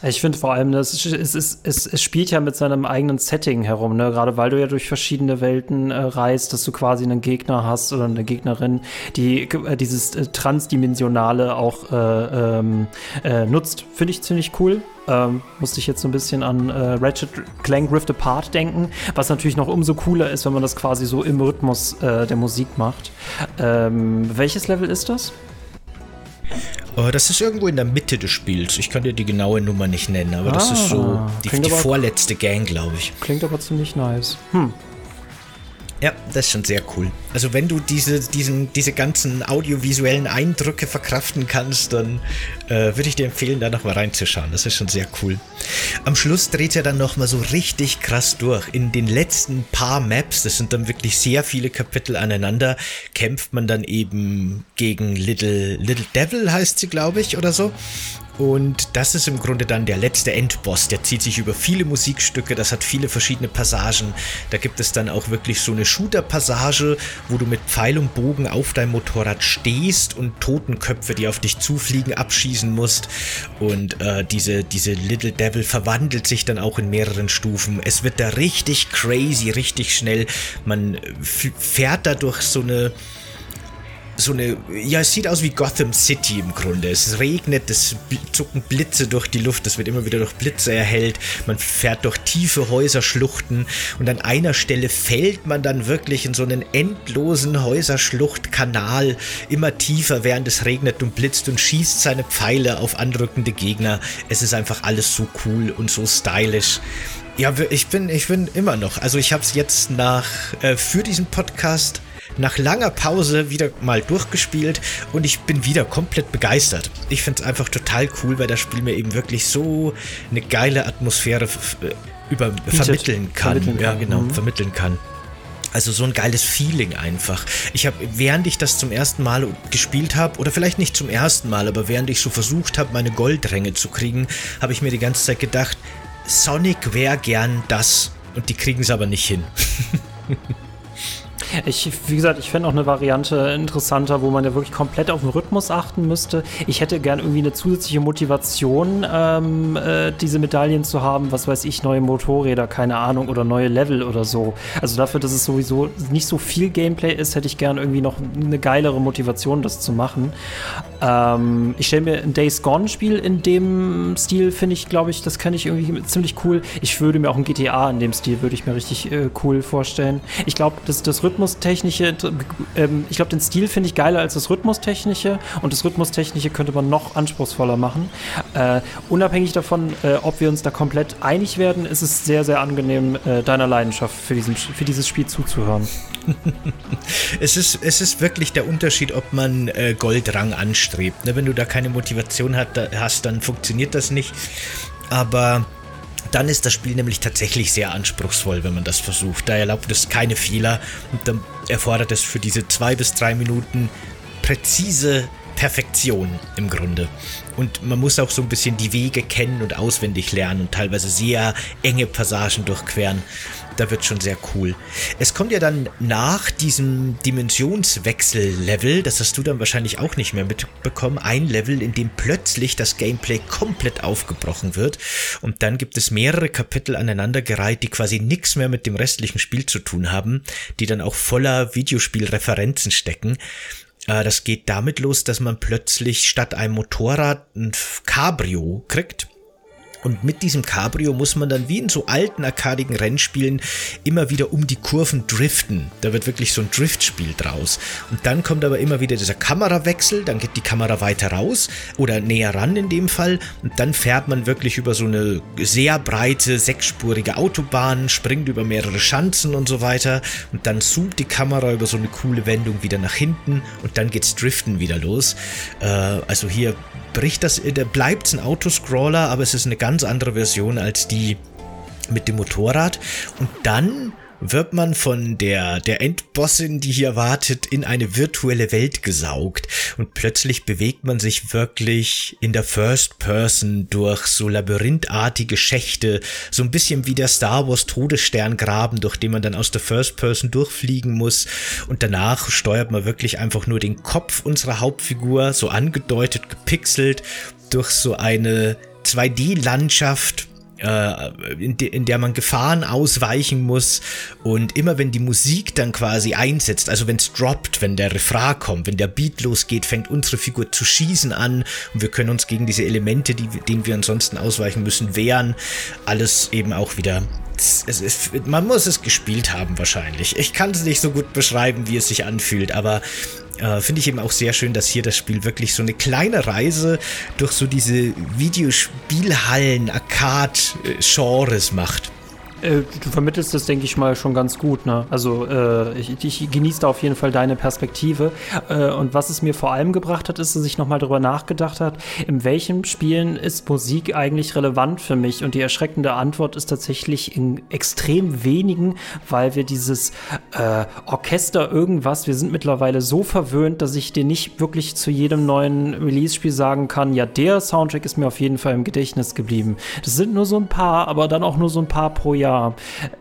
Ich finde vor allem, das ist, es, ist, es, es spielt ja mit seinem eigenen Setting herum, ne? Gerade weil du ja durch verschiedene Welten äh, reist, dass du quasi einen Gegner hast oder eine Gegnerin, die äh, dieses äh, Transdimensionale auch äh, ähm, äh, nutzt. Finde ich ziemlich cool. Ähm, musste ich jetzt so ein bisschen an äh, Ratchet Clank Rift Apart denken, was natürlich noch umso cooler ist, wenn man das quasi so im Rhythmus äh, der Musik macht. Ähm, welches Level ist das? Das ist irgendwo in der Mitte des Spiels. Ich kann dir die genaue Nummer nicht nennen, aber ah, das ist so die, die aber, vorletzte Gang, glaube ich. Klingt aber ziemlich nice. Hm. Ja, das ist schon sehr cool. Also wenn du diese, diesen, diese ganzen audiovisuellen Eindrücke verkraften kannst, dann äh, würde ich dir empfehlen, da nochmal reinzuschauen. Das ist schon sehr cool. Am Schluss dreht er dann nochmal so richtig krass durch. In den letzten paar Maps, das sind dann wirklich sehr viele Kapitel aneinander, kämpft man dann eben gegen Little, Little Devil, heißt sie, glaube ich, oder so. Und das ist im Grunde dann der letzte Endboss, der zieht sich über viele Musikstücke, das hat viele verschiedene Passagen. Da gibt es dann auch wirklich so eine Shooter-Passage, wo du mit Pfeil und Bogen auf deinem Motorrad stehst und Totenköpfe, die auf dich zufliegen, abschießen musst. Und äh, diese, diese Little Devil verwandelt sich dann auch in mehreren Stufen. Es wird da richtig crazy, richtig schnell. Man f- fährt da durch so eine... so eine, ja, es sieht aus wie Gotham City im Grunde. Es regnet, es zucken Blitze durch die Luft, es wird immer wieder durch Blitze erhellt, man fährt durch tiefe Häuserschluchten und an einer Stelle fällt man dann wirklich in so einen endlosen Häuserschluchtkanal immer tiefer, während es regnet und blitzt, und schießt seine Pfeile auf anrückende Gegner. Es ist einfach alles so cool und so stylisch. Ja, ich bin, ich bin immer noch, also ich habe es jetzt nach, äh, für diesen Podcast nach langer Pause wieder mal durchgespielt und ich bin wieder komplett begeistert. Ich finde es einfach total cool, weil das Spiel mir eben wirklich so eine geile Atmosphäre f- über- vermitteln kann. Vermitteln ja, kann. genau, mhm. vermitteln kann. Also so ein geiles Feeling einfach. Ich habe, während ich das zum ersten Mal gespielt habe, oder vielleicht nicht zum ersten Mal, aber während ich so versucht habe, meine Goldränge zu kriegen, habe ich mir die ganze Zeit gedacht, Sonic wäre gern das, und die kriegen es aber nicht hin. Ich, wie gesagt, ich fände auch eine Variante interessanter, wo man ja wirklich komplett auf den Rhythmus achten müsste. Ich hätte gern irgendwie eine zusätzliche Motivation, ähm, äh, diese Medaillen zu haben, was weiß ich, neue Motorräder, keine Ahnung, oder neue Level oder so. Also dafür, dass es sowieso nicht so viel Gameplay ist, hätte ich gern irgendwie noch eine geilere Motivation, das zu machen. Ähm, ich stelle mir ein Days Gone Spiel in dem Stil, finde ich, glaube ich, das kann ich irgendwie ziemlich cool. Ich würde mir auch ein G T A in dem Stil, würde ich mir richtig äh, cool vorstellen. Ich glaube, dass das Rhythmus Rhythmustechnische, ähm, ich glaube, den Stil finde ich geiler als das Rhythmustechnische, und das Rhythmustechnische könnte man noch anspruchsvoller machen. Äh, unabhängig davon, äh, ob wir uns da komplett einig werden, ist es sehr, sehr angenehm, äh, deiner Leidenschaft für, diesen, für dieses Spiel zuzuhören. es, ist, es ist wirklich der Unterschied, ob man äh, Goldrang anstrebt. Ne? Wenn du da keine Motivation hat, da, hast, dann funktioniert das nicht. Aber dann ist das Spiel nämlich tatsächlich sehr anspruchsvoll, wenn man das versucht. Da erlaubt es keine Fehler und dann erfordert es für diese zwei bis drei Minuten präzise Perfektion im Grunde. Und man muss auch so ein bisschen die Wege kennen und auswendig lernen und teilweise sehr enge Passagen durchqueren. Da wird schon sehr cool. Es kommt ja dann nach diesem Dimensionswechsel-Level, das hast du dann wahrscheinlich auch nicht mehr mitbekommen, ein Level, in dem plötzlich das Gameplay komplett aufgebrochen wird. Und dann gibt es mehrere Kapitel aneinandergereiht, die quasi nichts mehr mit dem restlichen Spiel zu tun haben, die dann auch voller Videospielreferenzen stecken. Das geht damit los, dass man plötzlich statt einem Motorrad ein Cabrio kriegt. Und mit diesem Cabrio muss man dann wie in so alten, arkadigen Rennspielen immer wieder um die Kurven driften. Da wird wirklich so ein Driftspiel draus. Und dann kommt aber immer wieder dieser Kamerawechsel, dann geht die Kamera weiter raus oder näher ran in dem Fall. Und dann fährt man wirklich über so eine sehr breite, sechsspurige Autobahn, springt über mehrere Schanzen und so weiter. Und dann zoomt die Kamera über so eine coole Wendung wieder nach hinten und dann geht's Driften wieder los. Äh, also hier bricht das, da bleibt's ein Autoscroller, aber es ist eine ganz ganz andere Version als die mit dem Motorrad. Und dann wird man von der, der Endbossin, die hier wartet, in eine virtuelle Welt gesaugt. Und plötzlich bewegt man sich wirklich in der First Person durch so labyrinthartige Schächte. So ein bisschen wie der Star Wars Todessterngraben, durch den man dann aus der First Person durchfliegen muss. Und danach steuert man wirklich einfach nur den Kopf unserer Hauptfigur, so angedeutet, gepixelt, durch so eine zwei D-Landschaft, äh, in, de- in der man Gefahren ausweichen muss, und immer wenn die Musik dann quasi einsetzt, also wenn es droppt, wenn der Refrain kommt, wenn der Beat losgeht, fängt unsere Figur zu schießen an und wir können uns gegen diese Elemente, die, denen wir ansonsten ausweichen müssen, wehren. Alles eben auch wieder, es, es, man muss es gespielt haben wahrscheinlich. Ich kann es nicht so gut beschreiben, wie es sich anfühlt, aber Uh, finde ich eben auch sehr schön, dass hier das Spiel wirklich so eine kleine Reise durch so diese Videospielhallen, Arcade-Genres macht. Äh, du vermittelst das, denke ich mal, schon ganz gut, ne? Also äh, ich, ich genieße da auf jeden Fall deine Perspektive. Äh, und was es mir vor allem gebracht hat, ist, dass ich nochmal darüber nachgedacht habe, in welchen Spielen ist Musik eigentlich relevant für mich? Und die erschreckende Antwort ist tatsächlich in extrem wenigen, weil wir dieses äh, Orchester irgendwas, wir sind mittlerweile so verwöhnt, dass ich dir nicht wirklich zu jedem neuen Release-Spiel sagen kann, ja, der Soundtrack ist mir auf jeden Fall im Gedächtnis geblieben. Das sind nur so ein paar, aber dann auch nur so ein paar pro Jahr. Ja,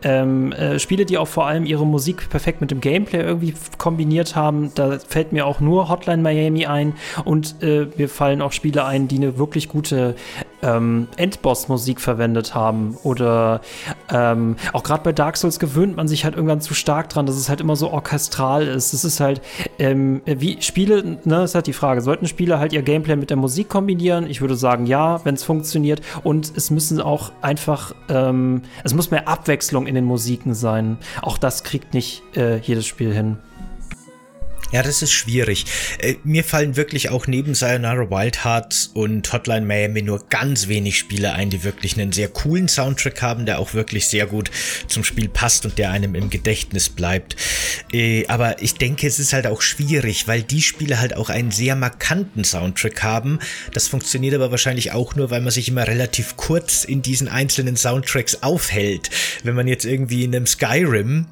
ähm, äh, Spiele, die auch vor allem ihre Musik perfekt mit dem Gameplay irgendwie kombiniert haben, da fällt mir auch nur Hotline Miami ein und äh, mir fallen auch Spiele ein, die eine wirklich gute ähm, Endboss-Musik verwendet haben oder ähm, auch gerade bei Dark Souls gewöhnt man sich halt irgendwann zu stark dran, dass es halt immer so orchestral ist. Es ist halt, ähm, wie Spiele, ne, das ist halt die Frage, sollten Spiele halt ihr Gameplay mit der Musik kombinieren? Ich würde sagen, ja, wenn es funktioniert und es müssen auch einfach, ähm, es muss mehr Abwechslung in den Musiken sein. Auch das kriegt nicht äh, jedes Spiel hin. Ja, das ist schwierig. Äh, mir fallen wirklich auch neben Sayonara Wild Hearts und Hotline Miami nur ganz wenig Spiele ein, die wirklich einen sehr coolen Soundtrack haben, der auch wirklich sehr gut zum Spiel passt und der einem im Gedächtnis bleibt. Äh, aber ich denke, es ist halt auch schwierig, weil die Spiele halt auch einen sehr markanten Soundtrack haben. Das funktioniert aber wahrscheinlich auch nur, weil man sich immer relativ kurz in diesen einzelnen Soundtracks aufhält. Wenn man jetzt irgendwie in einem Skyrim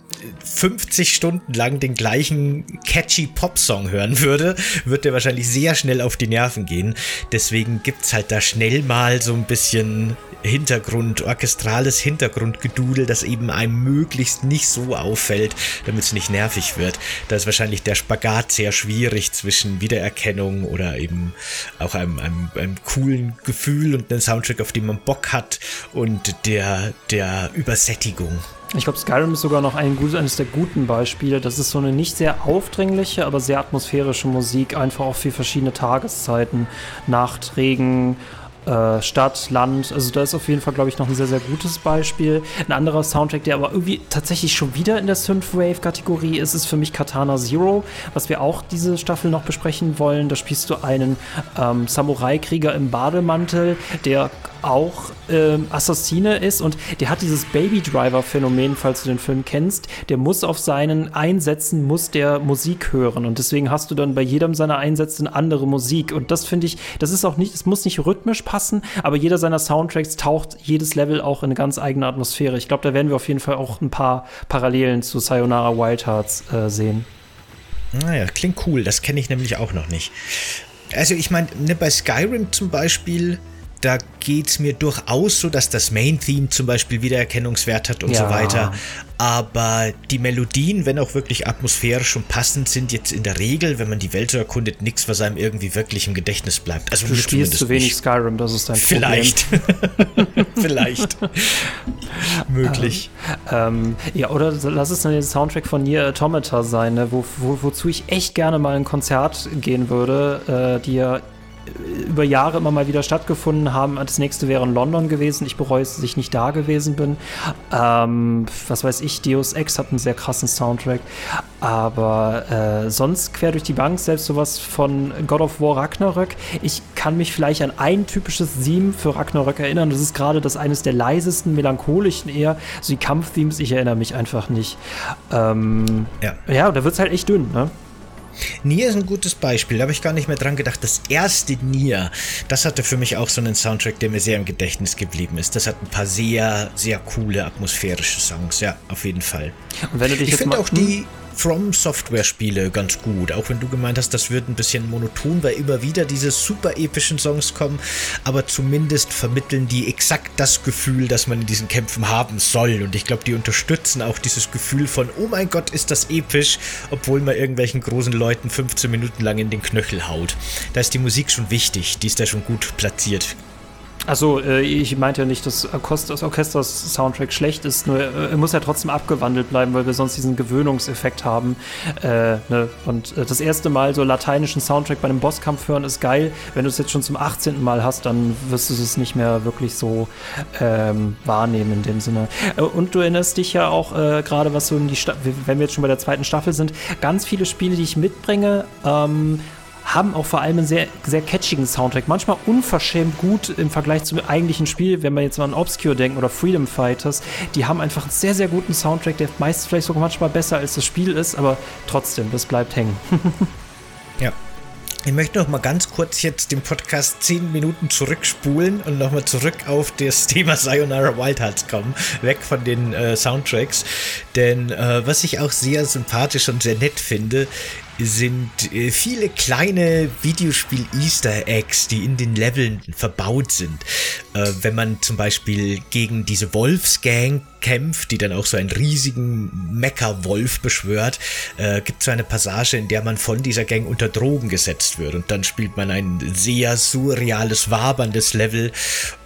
fünfzig Stunden lang den gleichen catchy Popsong hören würde, wird der wahrscheinlich sehr schnell auf die Nerven gehen. Deswegen gibt's halt da schnell mal so ein bisschen Hintergrund, orchestrales Hintergrundgedudel, das eben einem möglichst nicht so auffällt, damit es nicht nervig wird. Da ist wahrscheinlich der Spagat sehr schwierig zwischen Wiedererkennung oder eben auch einem, einem, einem coolen Gefühl und einem Soundtrack, auf den man Bock hat und der, der Übersättigung. Ich glaube, Skyrim ist sogar noch ein gut, eines der guten Beispiele. Das ist so eine nicht sehr aufdringliche, aber sehr atmosphärische Musik, einfach auch für verschiedene Tageszeiten, Nacht, Regen, äh, Stadt, Land. Also da ist auf jeden Fall, glaube ich, noch ein sehr, sehr gutes Beispiel. Ein anderer Soundtrack, der aber irgendwie tatsächlich schon wieder in der Synthwave-Kategorie ist, ist für mich Katana Zero, was wir auch diese Staffel noch besprechen wollen. Da spielst du einen ähm, Samurai-Krieger im Bademantel, der auch ähm, Assassine ist und der hat dieses Baby-Driver-Phänomen, falls du den Film kennst, der muss auf seinen Einsätzen, muss der Musik hören und deswegen hast du dann bei jedem seiner Einsätze eine andere Musik und das finde ich, das ist auch nicht, es muss nicht rhythmisch passen, aber jeder seiner Soundtracks taucht jedes Level auch in eine ganz eigene Atmosphäre. Ich glaube, da werden wir auf jeden Fall auch ein paar Parallelen zu Sayonara Wild Hearts äh, sehen. Naja, klingt cool, das kenne ich nämlich auch noch nicht. Also ich meine, ne, bei Skyrim zum Beispiel, da geht's mir durchaus so, dass das Main-Theme zum Beispiel Wiedererkennungswert hat und ja. so weiter. Aber die Melodien, wenn auch wirklich atmosphärisch und passend, sind jetzt in der Regel, wenn man die Welt so erkundet, nichts, was einem irgendwie wirklich im Gedächtnis bleibt. Also du spielst zu wenig nicht. Skyrim, das ist dein Vielleicht. Problem. Vielleicht. Möglich. Ähm, ähm, ja, oder lass es dann den Soundtrack von Nier Automata sein, ne? wo, wo, wozu ich echt gerne mal ein Konzert gehen würde, äh, die ja über Jahre immer mal wieder stattgefunden haben. Das nächste wäre in London gewesen. Ich bereue es, dass ich nicht da gewesen bin. Ähm, was weiß ich, Deus Ex hat einen sehr krassen Soundtrack. Aber äh, sonst quer durch die Bank, selbst sowas von God of War Ragnarök. Ich kann mich vielleicht an ein typisches Theme für Ragnarök erinnern. Das ist gerade das eines der leisesten, melancholischen eher. So also die Kampfthemes, ich erinnere mich einfach nicht. Ähm, ja. ja, da wird es halt echt dünn, ne? Nier ist ein gutes Beispiel, da habe ich gar nicht mehr dran gedacht. Das erste Nier, das hatte für mich auch so einen Soundtrack, der mir sehr im Gedächtnis geblieben ist. Das hat ein paar sehr, sehr coole atmosphärische Songs, ja, auf jeden Fall. Und wenn du dich ich finde auch die From-Software-Spiele ganz gut, auch wenn du gemeint hast, das wird ein bisschen monoton, weil immer wieder diese super epischen Songs kommen, aber zumindest vermitteln die exakt das Gefühl, das man in diesen Kämpfen haben soll und ich glaube, die unterstützen auch dieses Gefühl von, oh mein Gott, ist das episch, obwohl man irgendwelchen großen Leuten fünfzehn Minuten lang in den Knöchel haut. Da ist die Musik schon wichtig, die ist da schon gut platziert. Achso, ich meinte ja nicht, dass das Orchester-Soundtrack schlecht ist, nur er muss ja trotzdem abgewandelt bleiben, weil wir sonst diesen Gewöhnungseffekt haben. Äh, ne? Und das erste Mal so lateinischen Soundtrack bei einem Bosskampf hören ist geil. Wenn du es jetzt schon zum achtzehnten Mal hast, dann wirst du es nicht mehr wirklich so ähm, wahrnehmen in dem Sinne. Und du erinnerst dich ja auch äh, gerade, was so in die Sta- wenn wir jetzt schon bei der zweiten Staffel sind, ganz viele Spiele, die ich mitbringe, ähm, haben auch vor allem einen sehr, sehr catchigen Soundtrack. Manchmal unverschämt gut im Vergleich zum eigentlichen Spiel, wenn wir jetzt mal an Obscure denken oder Freedom Fighters. Die haben einfach einen sehr, sehr guten Soundtrack, der meistens vielleicht sogar manchmal besser als das Spiel ist, aber trotzdem, das bleibt hängen. Ja. Ich möchte noch mal ganz kurz jetzt den Podcast zehn Minuten zurückspulen und noch mal zurück auf das Thema Sayonara Wild Hearts kommen, weg von den äh, Soundtracks, denn äh, was ich auch sehr sympathisch und sehr nett finde, sind äh, viele kleine Videospiel-Easter Eggs, die in den Leveln verbaut sind. Äh, wenn man zum Beispiel gegen diese Wolfsgang kämpft, die dann auch so einen riesigen Mecha-Wolf beschwört, äh, gibt es so eine Passage, in der man von dieser Gang unter Drogen gesetzt wird. Und dann spielt man ein sehr surreales, waberndes Level.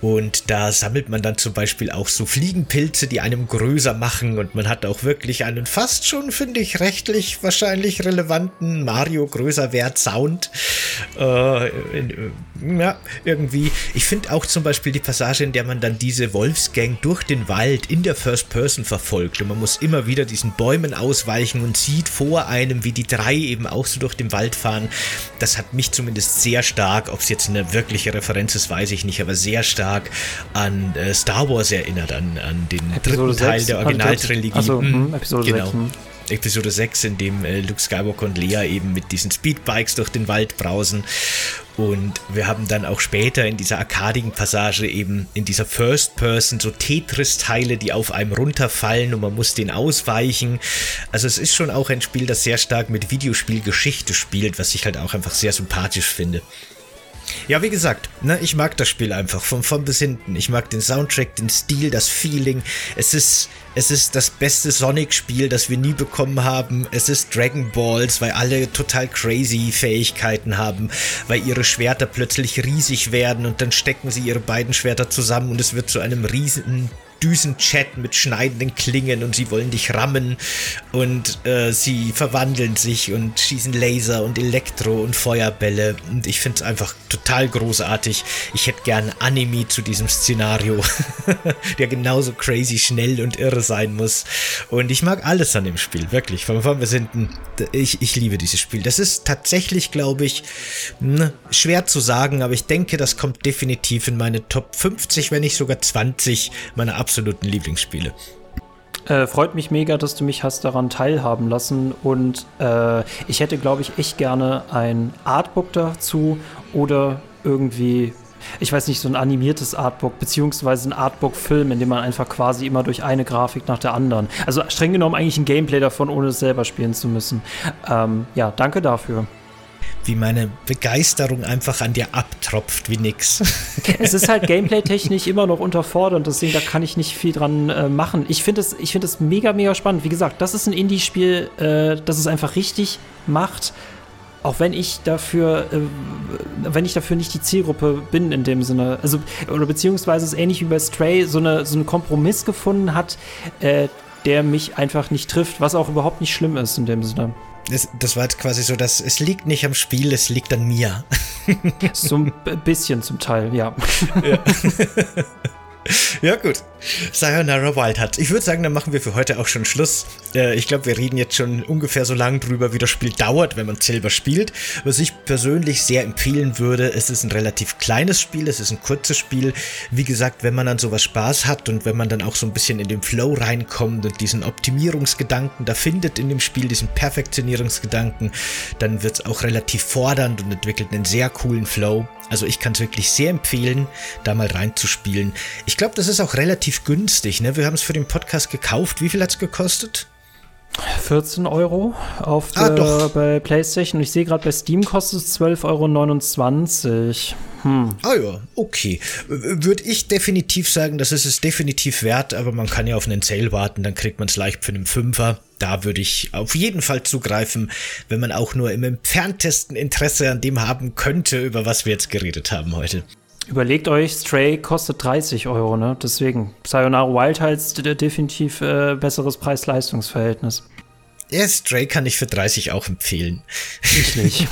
Und da sammelt man dann zum Beispiel auch so Fliegenpilze, die einem größer machen. Und man hat auch wirklich einen fast schon, finde ich, rechtlich wahrscheinlich relevanten Mario-Größer-Wert-Sound. Äh, in, ja, irgendwie. Ich finde auch zum Beispiel die Passage, in der man dann diese Wolfsgang durch den Wald in der First Person verfolgt und man muss immer wieder diesen Bäumen ausweichen und sieht vor einem, wie die drei eben auch so durch den Wald fahren. Das hat mich zumindest sehr stark, ob es jetzt eine wirkliche Referenz ist, weiß ich nicht, aber sehr stark an äh, Star Wars erinnert, an, an den Episode dritten Teil sechs, der Originaltrilogie. Also, hm, Episode genau. sechs, hm. Episode sechs, in dem äh, Luke Skywalker und Leia eben mit diesen Speedbikes durch den Wald brausen. Und wir haben dann auch später in dieser arkadigen Passage eben in dieser First Person so Tetris-Teile, die auf einem runterfallen und man muss denen ausweichen. Also es ist schon auch ein Spiel, das sehr stark mit Videospielgeschichte spielt, was ich halt auch einfach sehr sympathisch finde. Ja, wie gesagt, ne, ich mag das Spiel einfach, von vorn bis hinten. Ich mag den Soundtrack, den Stil, das Feeling. Es ist, es ist das beste Sonic-Spiel, das wir nie bekommen haben. Es ist Dragon Balls, weil alle total crazy Fähigkeiten haben, weil ihre Schwerter plötzlich riesig werden und dann stecken sie ihre beiden Schwerter zusammen und es wird zu einem riesigen Düsen-Chat mit schneidenden Klingen und sie wollen dich rammen und äh, sie verwandeln sich und schießen Laser und Elektro und Feuerbälle und ich finde es einfach total großartig. Ich hätte gern Anime zu diesem Szenario, der genauso crazy schnell und irre sein muss und ich mag alles an dem Spiel, wirklich, von vorn bis hinten. Ich, ich liebe dieses Spiel. Das ist tatsächlich, glaube ich, mh, schwer zu sagen, aber ich denke, das kommt definitiv in meine Top fünfzig, wenn nicht sogar zwanzig meiner absoluten absoluten Lieblingsspiele. Äh, freut mich mega, dass du mich hast daran teilhaben lassen und äh, ich hätte, glaube ich, echt gerne ein Artbook dazu oder irgendwie, ich weiß nicht, so ein animiertes Artbook, beziehungsweise ein Artbook-Film, in dem man einfach quasi immer durch eine Grafik nach der anderen, also streng genommen eigentlich ein Gameplay davon, ohne es selber spielen zu müssen. Ähm, ja, danke dafür. Wie meine Begeisterung einfach an dir abtropft wie nix. Es ist halt gameplay-technisch immer noch unterfordernd, deswegen da kann ich nicht viel dran äh, machen. Ich finde es, ich finde es mega, mega spannend. Wie gesagt, das ist ein Indie-Spiel, äh, das es einfach richtig macht. Auch wenn ich dafür, äh, wenn ich dafür nicht die Zielgruppe bin in dem Sinne, also oder beziehungsweise es ähnlich wie bei Stray so eine so einen Kompromiss gefunden hat, äh, der mich einfach nicht trifft, was auch überhaupt nicht schlimm ist in dem Sinne. Das, das war jetzt quasi so, dass es liegt nicht am Spiel, es liegt an mir. So ein bisschen zum Teil, ja. Ja, ja gut. Sayonara Wild Hearts. Ich würde sagen, dann machen wir für heute auch schon Schluss. Äh, ich glaube, wir reden jetzt schon ungefähr so lange drüber, wie das Spiel dauert, wenn man es selber spielt. Was ich persönlich sehr empfehlen würde, es ist ein relativ kleines Spiel, es ist ein kurzes Spiel. Wie gesagt, wenn man an sowas Spaß hat und wenn man dann auch so ein bisschen in den Flow reinkommt und diesen Optimierungsgedanken da findet in dem Spiel, diesen Perfektionierungsgedanken, dann wird es auch relativ fordernd und entwickelt einen sehr coolen Flow. Also ich kann es wirklich sehr empfehlen, da mal reinzuspielen. Ich glaube, das ist auch relativ günstig, ne? Wir haben es für den Podcast gekauft. Wie viel hat es gekostet? vierzehn Euro auf ah, der, doch. Bei PlayStation. Ich sehe gerade, bei Steam kostet es zwölf Euro neunundzwanzig. Hm. Ah ja, okay. Würde ich definitiv sagen, das ist es definitiv wert, aber man kann ja auf einen Sale warten, dann kriegt man es leicht für einen Fünfer. Da würde ich auf jeden Fall zugreifen, wenn man auch nur im entferntesten Interesse an dem haben könnte, über was wir jetzt geredet haben heute. Überlegt euch, Stray kostet dreißig Euro, ne? Deswegen, Sayonara Wild Hearts, definitiv äh, besseres Preis-Leistungs-Verhältnis. Ja, Stray kann ich für dreißig auch empfehlen. Ich nicht.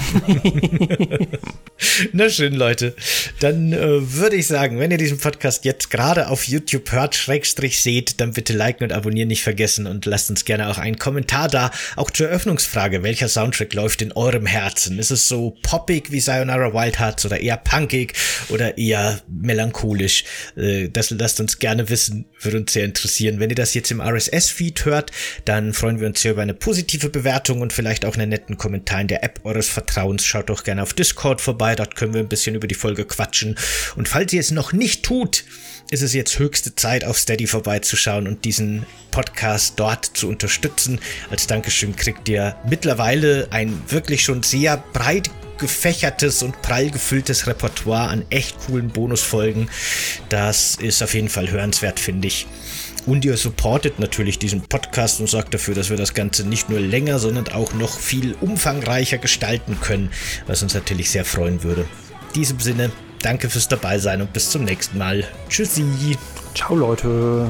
Na schön, Leute. Dann äh, würde ich sagen, wenn ihr diesen Podcast jetzt gerade auf YouTube hört, Schrägstrich seht, dann bitte liken und abonnieren nicht vergessen und lasst uns gerne auch einen Kommentar da. Auch zur Eröffnungsfrage, welcher Soundtrack läuft in eurem Herzen? Ist es so poppig wie Sayonara Wild Hearts oder eher punkig oder eher melancholisch? Äh, das lasst uns gerne wissen, würde uns sehr interessieren. Wenn ihr das jetzt im R S S-Feed hört, dann freuen wir uns sehr über eine positive Bewertung und vielleicht auch einen netten Kommentar in der App eures Vertrauens. Schaut doch gerne auf Discord vorbei, dort können wir ein bisschen über die Folge quatschen. Und falls ihr es noch nicht tut, ist es jetzt höchste Zeit, auf Steady vorbeizuschauen und diesen Podcast dort zu unterstützen. Als Dankeschön kriegt ihr mittlerweile ein wirklich schon sehr breit gefächertes und prall gefülltes Repertoire an echt coolen Bonusfolgen. Das ist auf jeden Fall hörenswert, finde ich. Und ihr supportet natürlich diesen Podcast und sorgt dafür, dass wir das Ganze nicht nur länger, sondern auch noch viel umfangreicher gestalten können, was uns natürlich sehr freuen würde. In diesem Sinne, danke fürs Dabeisein und bis zum nächsten Mal. Tschüssi. Ciao, Leute.